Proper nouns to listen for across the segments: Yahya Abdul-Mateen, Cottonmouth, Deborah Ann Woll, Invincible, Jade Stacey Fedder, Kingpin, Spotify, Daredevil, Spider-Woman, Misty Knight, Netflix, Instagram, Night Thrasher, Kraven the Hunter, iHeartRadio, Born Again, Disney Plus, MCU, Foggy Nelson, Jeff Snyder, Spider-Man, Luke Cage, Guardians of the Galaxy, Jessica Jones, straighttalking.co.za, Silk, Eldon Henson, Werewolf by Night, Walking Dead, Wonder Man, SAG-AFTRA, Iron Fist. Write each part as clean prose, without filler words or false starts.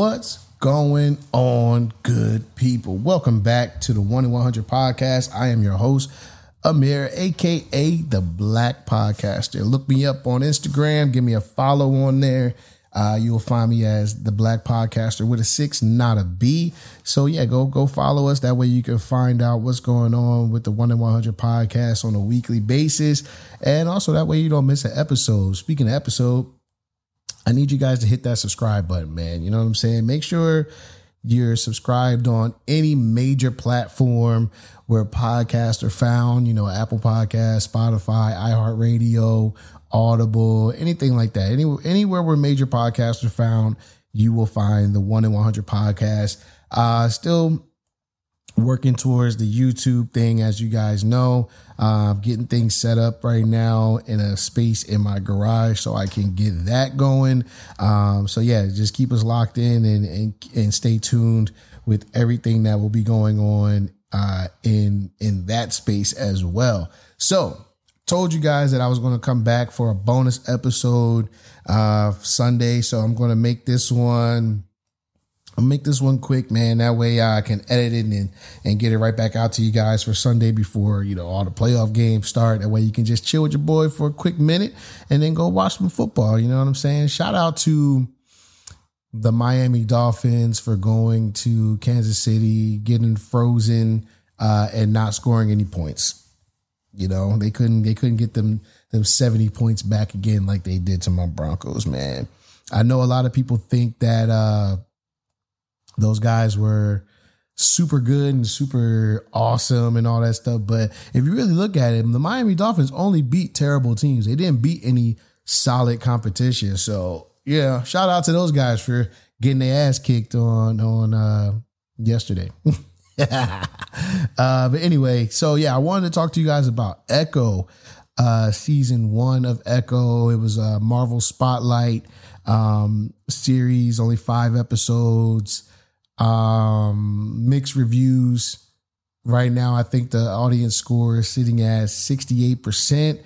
What's going on, good people? Welcome back to the 1 in 100 podcast. I am your host, Amir, aka the Black Podcaster. Look me up on Instagram. Give me a follow on there. You'll find me as the Black Podcaster with a 6, not a B. So yeah, go follow us. That way you can find out what's going on with the 1 in 100 podcast on a weekly basis. And also that way you don't miss an episode. Speaking of episode, I need you guys to hit that subscribe button, man. You know what I'm saying? Make sure you're subscribed on any major platform where podcasts are found, you know, Apple Podcasts, Spotify, iHeartRadio, Audible, anything like that. Anywhere where major podcasts are found, you will find the 1 in 100 podcast. Still working towards the YouTube thing, as you guys know. I'm getting things set up right now in a space in my garage so I can get that going. So yeah, just keep us locked in and stay tuned with everything that will be going on in that space as well. So told you guys that I was going to come back for a bonus episode Sunday. So I'm going to make this one. I'll make this one quick, man. That way I can edit it and get it right back out to you guys for Sunday before, you know, all the playoff games start. That way you can just chill with your boy for a quick minute and then go watch some football. You know what I'm saying? Shout out to the Miami Dolphins for going to Kansas City, getting frozen and not scoring any points. You know, they couldn't get them 70 points back again like they did to my Broncos, man. I know a lot of people think that those guys were super good and super awesome and all that stuff. But if you really look at it, the Miami Dolphins only beat terrible teams. They didn't beat any solid competition. So, yeah, shout out to those guys for getting their ass kicked on yesterday. But anyway, so, yeah, I wanted to talk to you guys about Echo, season 1 of Echo. It was a Marvel Spotlight series, only 5 episodes. Mixed reviews right now. I think the audience score is sitting at 68%.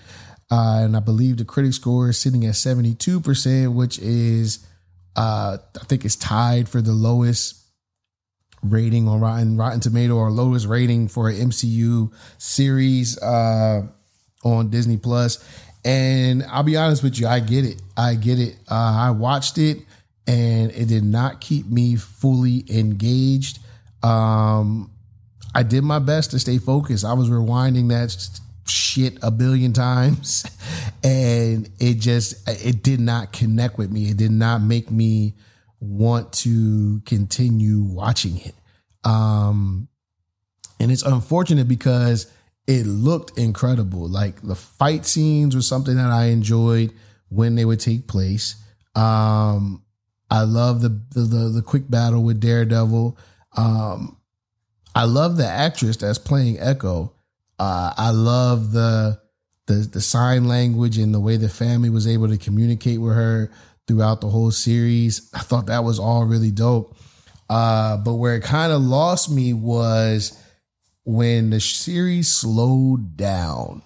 And I believe the critic score is sitting at 72%, which is, I think it's tied for the lowest rating on Rotten Tomato, or lowest rating for an MCU series, on Disney Plus. And I'll be honest with you. I get it. I watched it, and it did not keep me fully engaged. I did my best to stay focused. I was rewinding that shit a billion times, and it did not connect with me. It did not make me want to continue watching it. And it's unfortunate because it looked incredible. Like, the fight scenes were something that I enjoyed when they would take place. I love the quick battle with Daredevil. I love the actress that's playing Echo. I love the sign language and the way the family was able to communicate with her throughout the whole series. I thought that was all really dope. But where it kind of lost me was when the series slowed down.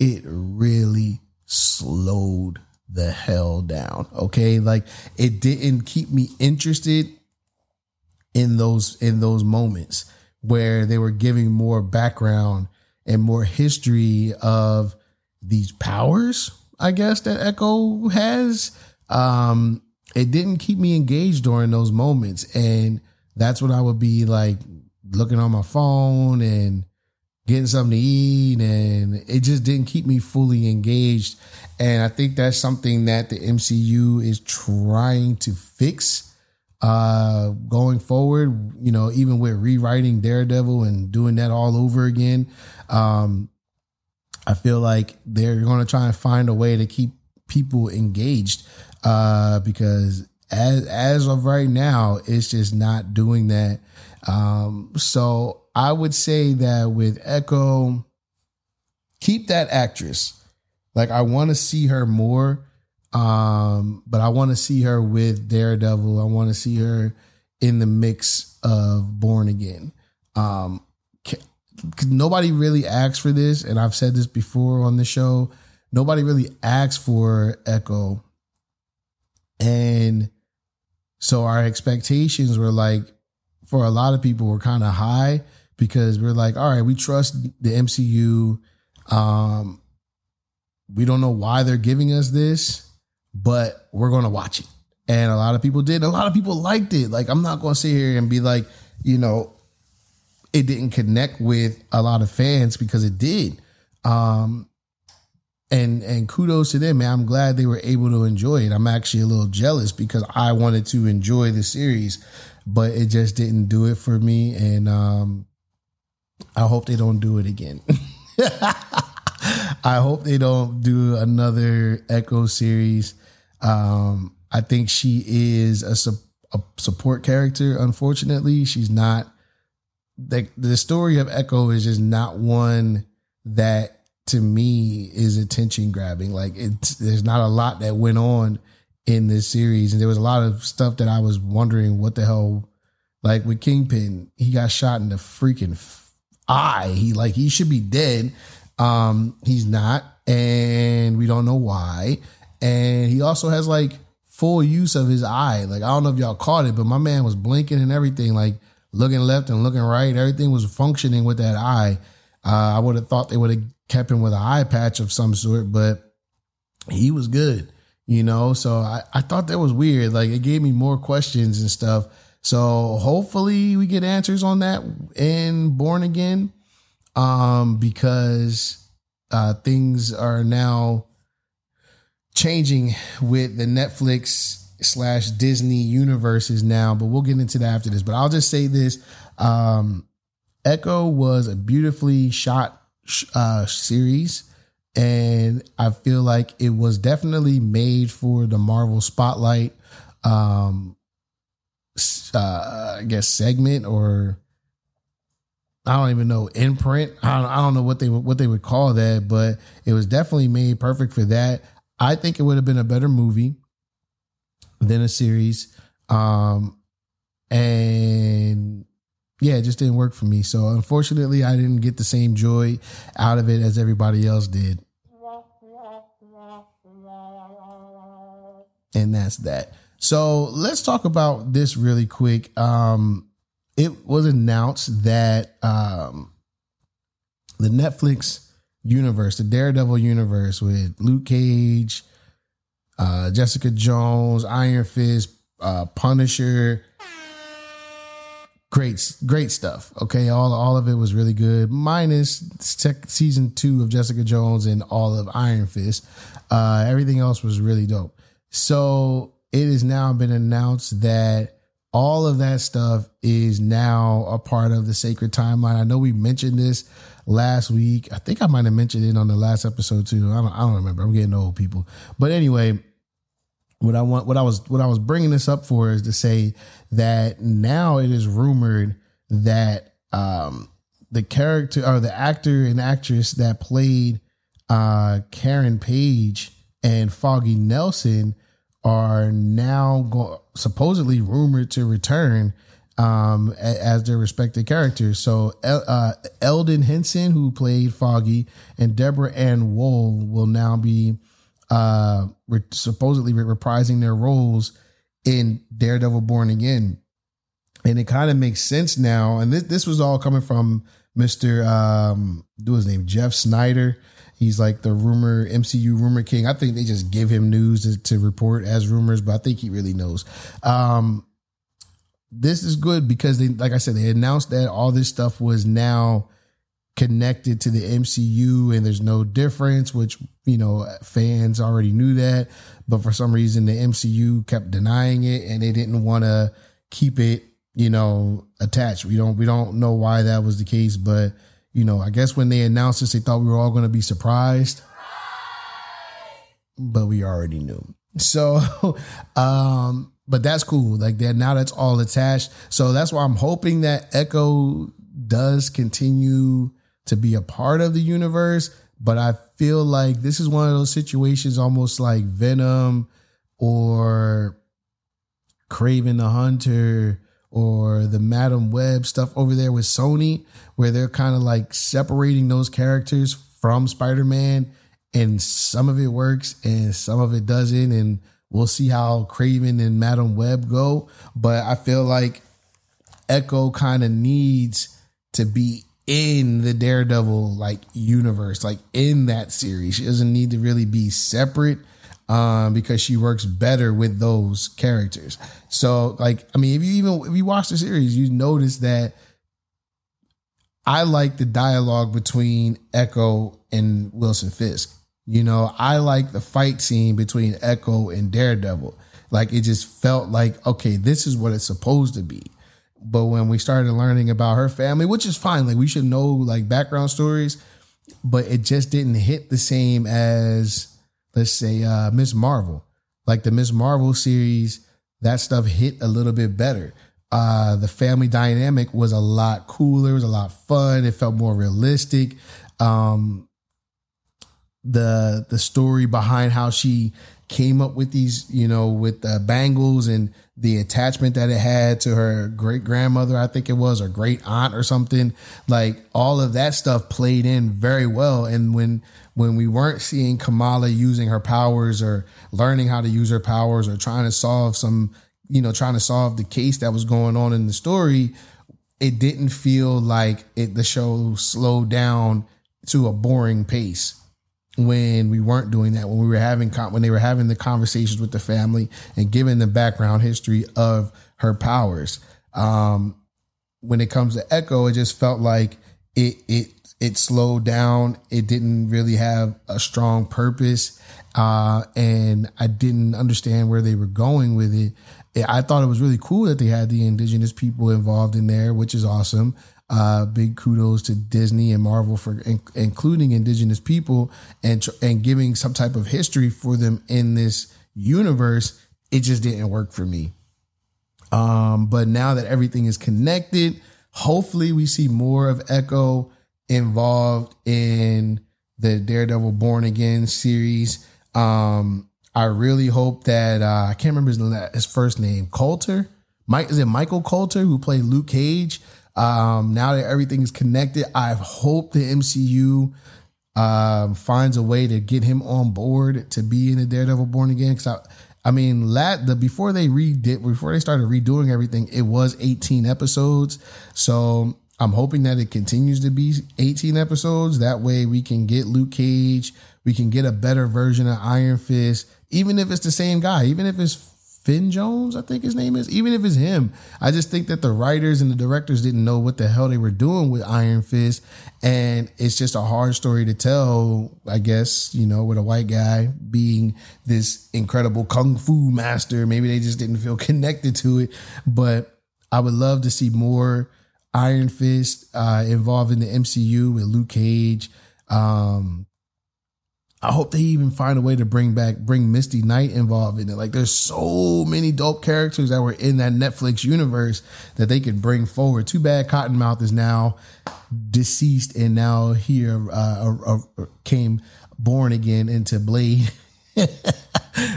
It really slowed the hell down. Okay. Like, it didn't keep me interested in those moments where they were giving more background and more history of these powers, I guess, that Echo has. It didn't keep me engaged during those moments. And that's when I would be like looking on my phone and getting something to eat, and it just didn't keep me fully engaged. And I think that's something that the MCU is trying to fix going forward, you know, even with rewriting Daredevil and doing that all over again. I feel like they're going to try and find a way to keep people engaged because as of right now, it's just not doing that. So I would say that with Echo, keep that actress. Like, I want to see her more, but I want to see her with Daredevil. I want to see her in the mix of Born Again. Nobody really asks for this, and I've said this before on the show. Nobody really asks for Echo, and So our expectations were like, for a lot of people, were kind of high because we're like, all right, we trust the MCU. We don't know why they're giving us this, but we're going to watch it. And a lot of people did. A lot of people liked it. Like, I'm not going to sit here and be like, you know, it didn't connect with a lot of fans, because it did. And kudos to them, man. I'm glad they were able to enjoy it. I'm actually a little jealous because I wanted to enjoy the series, but it just didn't do it for me. And I hope they don't do it again. I hope they don't do another Echo series. I think she is a support character. Unfortunately, she's not. The story of Echo is just not one that, to me, is attention grabbing. Like, there's not a lot that went on in this series. And there was a lot of stuff that I was wondering what the hell, like with Kingpin, he got shot in the freaking eye. He should be dead. He's not. And we don't know why. And he also has like full use of his eye. Like, I don't know if y'all caught it, but my man was blinking and everything, like looking left and looking right. Everything was functioning with that eye. I would have thought they would have kept him with an eye patch of some sort, but he was good, you know? So I thought that was weird. Like, it gave me more questions and stuff. So hopefully we get answers on that in Born Again, because things are now changing with the Netflix/Disney universes now, but we'll get into that after this. But I'll just say this. Echo was a beautifully shot series, and I feel like it was definitely made for the Marvel Spotlight, I guess, segment, or I don't even know, imprint. I don't know what they would call that, but it was definitely made perfect for that. I think it would have been a better movie than a series, and yeah, it just didn't work for me. So unfortunately, I didn't get the same joy out of it as everybody else did. And that's that. So let's talk about this really quick. It was announced that the Netflix universe, the Daredevil universe with Luke Cage, Jessica Jones, Iron Fist, Punisher, Great stuff. Okay, all of it was really good, minus season 2 of Jessica Jones and all of Iron Fist. Everything else was really dope. So it has now been announced that all of that stuff is now a part of the Sacred Timeline. I know we mentioned this last week. I think I might have mentioned it on the last episode too. I don't remember. I'm getting old, people. But anyway, what I was bringing this up for is to say that now it is rumored that the character, or the actor and actress that played Karen Page and Foggy Nelson, are now supposedly rumored to return as their respective characters. So Eldon Henson, who played Foggy, and Deborah Ann Woll will now be supposedly reprising their roles in Daredevil Born Again. And it kind of makes sense now. And this was all coming from Mr. Jeff Snyder. He's like the MCU rumor king. I think they just give him news to report as rumors, but I think he really knows. This is good because they, like I said, they announced that all this stuff was now connected to the MCU, and there's no difference, which, you know, fans already knew that, but for some reason the MCU kept denying it, and they didn't want to keep it, you know, attached. We don't know why that was the case, but, you know, I guess when they announced this, they thought we were all going to be surprised, but we already knew. So, but that's cool. Like, that now that's all attached. So that's why I'm hoping that Echo does continue to be a part of the universe, but I feel like this is one of those situations, almost like Venom or Kraven the Hunter or the Madam Web stuff over there with Sony, where they're kind of like separating those characters from Spider-Man, and some of it works and some of it doesn't, and We'll see how Kraven and Madam Web go. But I feel like Echo kind of needs to be in the Daredevil like universe, like in that series. She doesn't need to really be separate because she works better with those characters. So, like, I mean, if you watch the series, you notice that I like the dialogue between Echo and Wilson Fisk. You know, I like the fight scene between Echo and Daredevil. Like, it just felt like, okay, this is what it's supposed to be. But when we started learning about her family, which is fine, like we should know like background stories, but it just didn't hit the same as, let's say, Ms. Marvel. Like the Ms. Marvel series, that stuff hit a little bit better. The family dynamic was a lot cooler. It was a lot fun. It felt more realistic. The story behind how she came up with these, you know, with the bangles and the attachment that it had to her great grandmother, I think it was, or great aunt or something, like all of that stuff played in very well. And when we weren't seeing Kamala using her powers or learning how to use her powers or trying to solve the case that was going on in the story, it didn't feel like the show slowed down to a boring pace. When we weren't doing that, when they were having the conversations with the family and giving the background history of her powers. When it comes to Echo, it just felt like it slowed down. It didn't really have a strong purpose. And I didn't understand where they were going with it. I thought it was really cool that they had the indigenous people involved in there, which is awesome. Big kudos to Disney and Marvel for including indigenous people and giving some type of history for them in this universe. It just didn't work for me. But now that everything is connected, hopefully we see more of Echo involved in the Daredevil Born Again series. I really hope that I can't remember his first name. Coulter? Is it Michael Coulter who played Luke Cage? Now that everything is connected, I hope the MCU finds a way to get him on board to be in the Daredevil Born Again. Because before they started redoing everything, it was 18 episodes. So I'm hoping that it continues to be 18 episodes. That way we can get Luke Cage, we can get a better version of Iron Fist, even if it's the same guy, even if it's Finn Jones, I think his name is, even if it's him. I just think that the writers and the directors didn't know what the hell they were doing with Iron Fist. And it's just a hard story to tell, I guess, you know, with a white guy being this incredible kung fu master. Maybe they just didn't feel connected to it. But I would love to see more Iron Fist involved in the MCU with Luke Cage. I hope they even find a way to bring Misty Knight involved in it. Like, there's so many dope characters that were in that Netflix universe that they could bring forward. Too bad Cottonmouth is now deceased and now here came Born Again into Blade.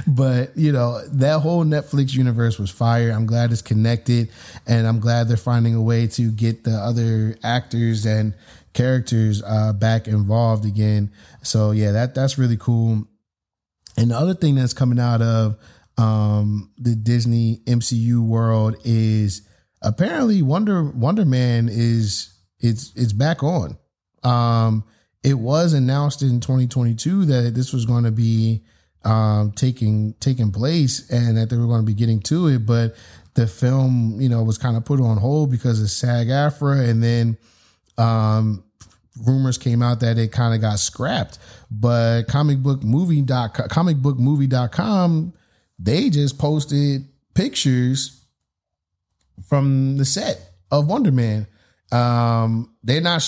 But, you know, that whole Netflix universe was fire. I'm glad it's connected, and I'm glad they're finding a way to get the other actors and characters back involved again. So yeah, that's really cool. And the other thing that's coming out of the Disney MCU world is apparently Wonder Man is back on. It was announced in 2022 that this was going to be taking place and that they were going to be getting to it, but the film, you know, was kind of put on hold because of SAG-AFTRA, and then rumors came out that it kind of got scrapped. But comicbookmovie.com, they just posted pictures from the set of Wonder Man. They weren't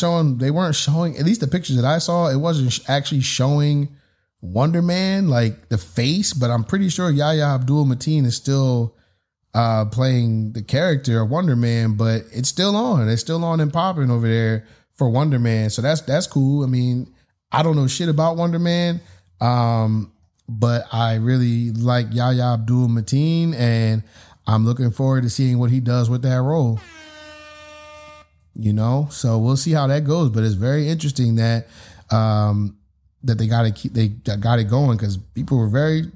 showing, at least the pictures that I saw, it wasn't actually showing Wonder Man, like the face, but I'm pretty sure Yahya Abdul-Mateen is still playing the character of Wonder Man, but it's still on. It's still on and popping over there for Wonder Man. So that's cool. I mean, I don't know shit about Wonder Man, but I really like Yahya Abdul-Mateen, and I'm looking forward to seeing what he does with that role. You know, so we'll see how that goes. But it's very interesting that that they got it going, because people were very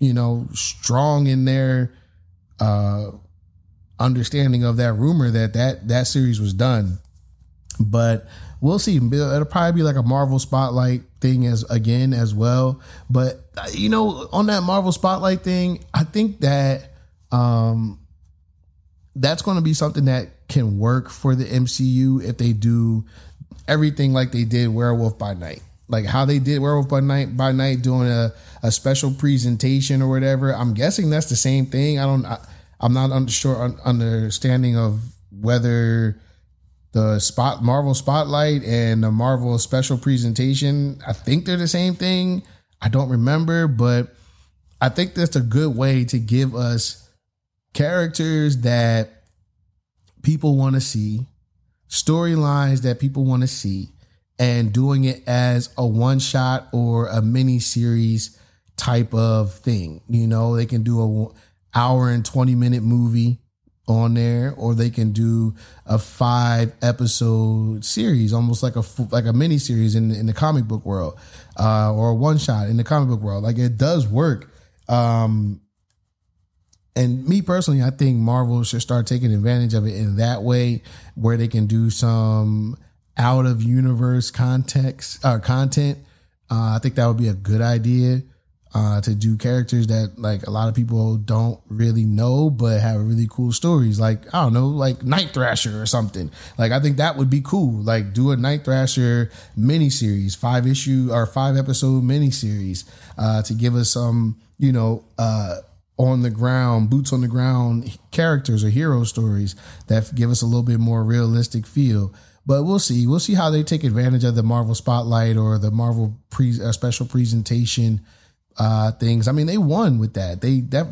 you know, strong in their understanding of that rumor that series was done. But we'll see. It'll probably be like a Marvel Spotlight thing as well. But, you know, on that Marvel Spotlight thing, I think that that's going to be something that can work for the MCU if they do everything like they did Werewolf by Night. Like how they did Werewolf by Night doing a special presentation or whatever. I'm guessing that's the same thing. I'm not understanding of whether Marvel Spotlight and the Marvel special presentation, I think they're the same thing. I don't remember, but I think that's a good way to give us characters that people want to see, storylines that people want to see, and doing it as a one shot or a mini series type of thing. You know, they can do a hour and 20 minute movie on there, or they can do a 5-episode series, almost like a mini series in the comic book world, or a one shot in the comic book world. Like it does work. And me personally, I think Marvel should start taking advantage of it in that way, where they can do some out of universe content. I think that would be a good idea. To do characters that like a lot of people don't really know, but have really cool stories. Like, I don't know, like Night Thrasher or something. Like, I think that would be cool. Like do a Night Thrasher miniseries, 5-episode miniseries, to give us some, you know, on the ground, boots on the ground characters or hero stories that give us a little bit more realistic feel. But we'll see. We'll see how they take advantage of the Marvel Spotlight or the Marvel special presentation things. I mean, they won with that.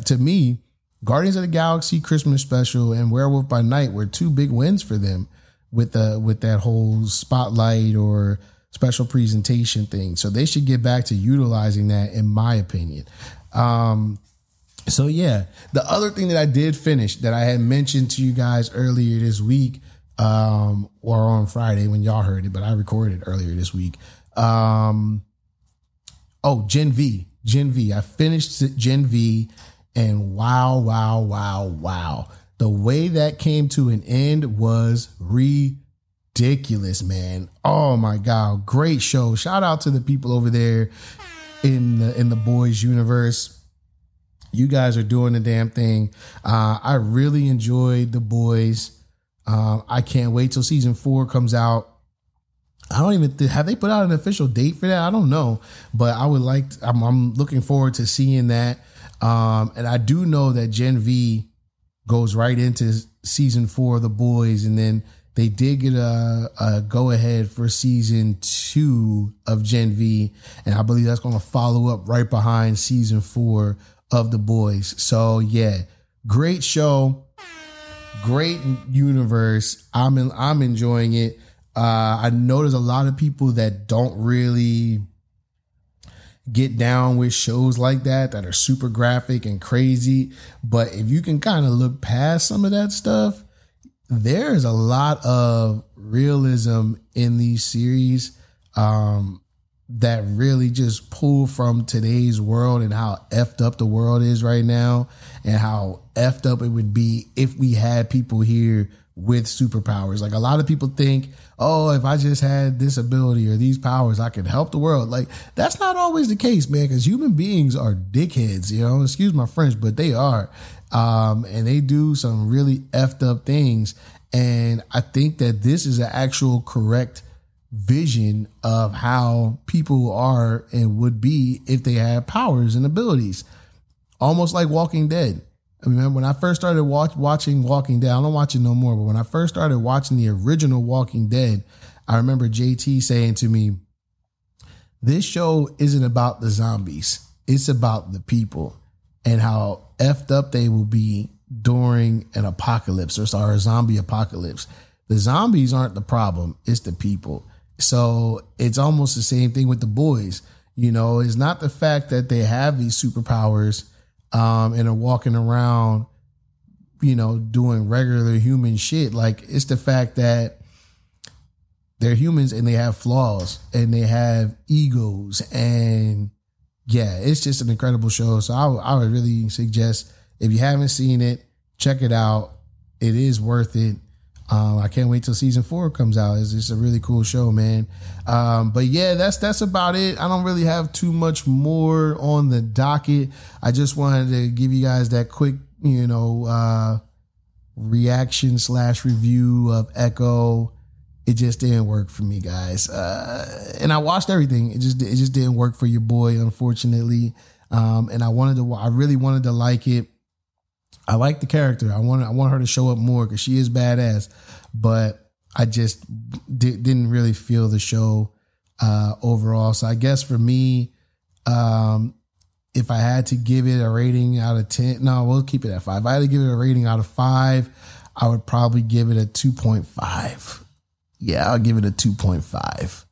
To me, Guardians of the Galaxy Christmas special and Werewolf by Night were two big wins for them with that whole spotlight or special presentation thing. So they should get back to utilizing that, in my opinion. So yeah, the other thing that I did finish that I had mentioned to you guys earlier this week, or on Friday when y'all heard it, but I recorded earlier this week. Gen V. I finished Gen V, and wow. The way that came to an end was ridiculous, man. Oh my God. Great show. Shout out to the people over there in the Boys universe. You guys are doing the damn thing. I really enjoyed The Boys. I can't wait till season 4 comes out. I don't even have they put out an official date for that? I don't know, but I would like to, I'm looking forward to seeing that. And I do know that Gen V goes right into season 4 of The Boys, and then they did get a go ahead for season 2 of Gen V, and I believe that's going to follow up right behind season 4 of The Boys. So yeah, great show, great universe. I'm enjoying it. I know there's a lot of people that don't really get down with shows like that are super graphic and crazy. But if you can kind of look past some of that stuff, there's a lot of realism in these series that really just pull from today's world and how effed up the world is right now, and how effed up it would be if we had people here with superpowers. Like a lot of people think, oh, if I just had this ability or these powers, I could help the world. Like that's not always the case, man, because human beings are dickheads, you know, excuse my French, but they are. And they do some really effed up things. And I think that this is an actual correct vision of how people are and would be if they had powers and abilities. Almost like Walking Dead. I remember when I first started watching Walking Dead, I don't watch it no more, but when I first started watching the original Walking Dead, I remember JT saying to me, this show isn't about the zombies. It's about the people and how effed up they will be during an apocalypse or a zombie apocalypse. The zombies aren't the problem. It's the people. So it's almost the same thing with The Boys. You know, it's not the fact that they have these superpowers and are walking around, you know, doing regular human shit. Like it's the fact that they're humans and they have flaws and they have egos and yeah, it's just an incredible show. So I would really suggest, if you haven't seen it, check it out. It is worth it. I can't wait till season 4 comes out. It's just a really cool show, man. But yeah, that's about it. I don't really have too much more on the docket. I just wanted to give you guys that quick, reaction / review of Echo. It just didn't work for me, guys. And I watched everything. It just didn't work for your boy, unfortunately. And I really wanted to like it. I like the character. I want her to show up more because she is badass. But I just didn't really feel the show overall. So I guess for me, if I had to give it a rating out of 10, no, we'll keep it at 5. If I had to give it a rating out of 5, I would probably give it a 2.5. Yeah, I'll give it a 2.5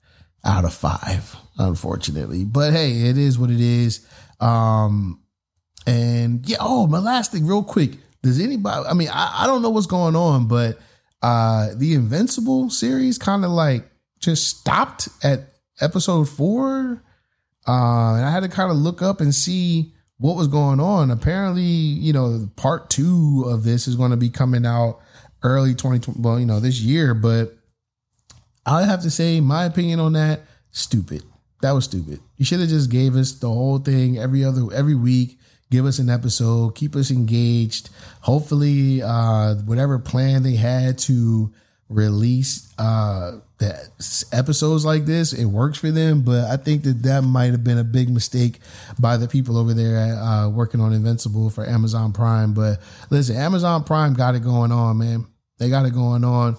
out of 5, unfortunately. But hey, it is what it is. And yeah, my last thing real quick. Does anybody, I don't know what's going on, but the Invincible series kind of just stopped at episode 4. And I had to kind of look up and see what was going on. Apparently, part 2 of this is going to be coming out early 2020, this year. But I have to say my opinion on that, stupid. That was stupid. You should have just gave us the whole thing every week. Give us an episode, keep us engaged. Hopefully, whatever plan they had to release the episodes like this, it works for them. But I think that might have been a big mistake by the people over there working on Invincible for Amazon Prime. But listen, Amazon Prime got it going on, man. They got it going on.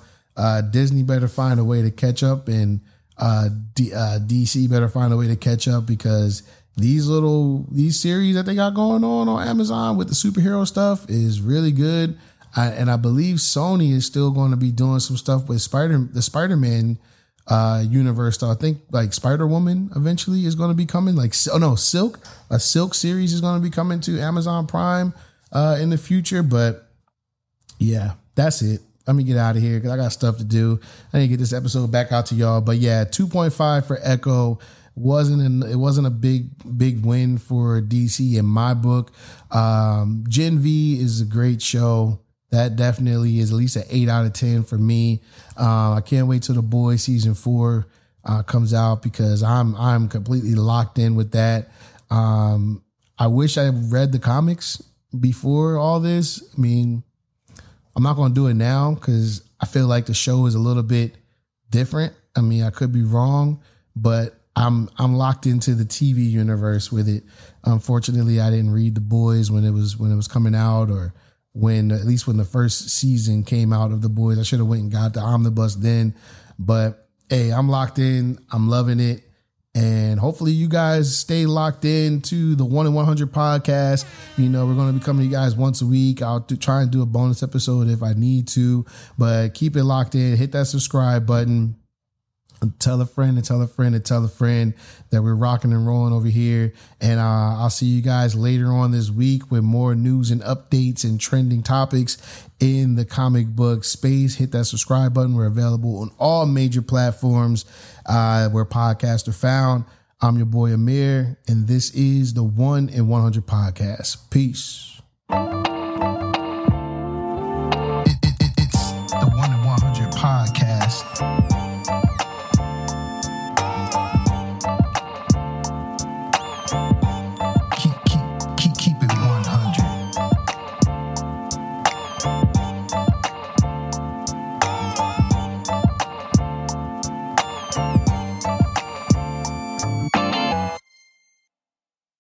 Disney better find a way to catch up, and DC better find a way to catch up, because these series that they got going on Amazon with the superhero stuff is really good. And I believe Sony is still going to be doing some stuff with the Spider-Man universe. So I think Spider-Woman eventually is going to be coming. Silk. A Silk series is going to be coming to Amazon Prime in the future. But yeah, that's it. Let me get out of here because I got stuff to do. I need to get this episode back out to y'all. But yeah, 2.5 for Echo. It wasn't a big win for DC in my book. Gen V is a great show. That definitely is at least an 8 out of 10 for me. I can't wait till The Boys season 4 comes out, because I'm completely locked in with that. I wish I had read the comics before all this. I'm not going to do it now because I feel like the show is a little bit different. I could be wrong, but I'm locked into the TV universe with it. Unfortunately, I didn't read The Boys when it was coming out, or at least when the first season came out of The Boys. I should have went and got the omnibus then. But hey, I'm locked in. I'm loving it. And hopefully you guys stay locked in to the 1 in 100 podcast. We're going to be coming to you guys once a week. I'll try and do a bonus episode if I need to, but keep it locked in. Hit that subscribe button. Tell a friend and tell a friend and tell a friend that we're rocking and rolling over here. And I'll see you guys later on this week with more news and updates and trending topics in the comic book space. Hit that subscribe button. We're available on all major platforms where podcasts are found. I'm your boy Amir, and this is the 1 in 100 podcast. Peace.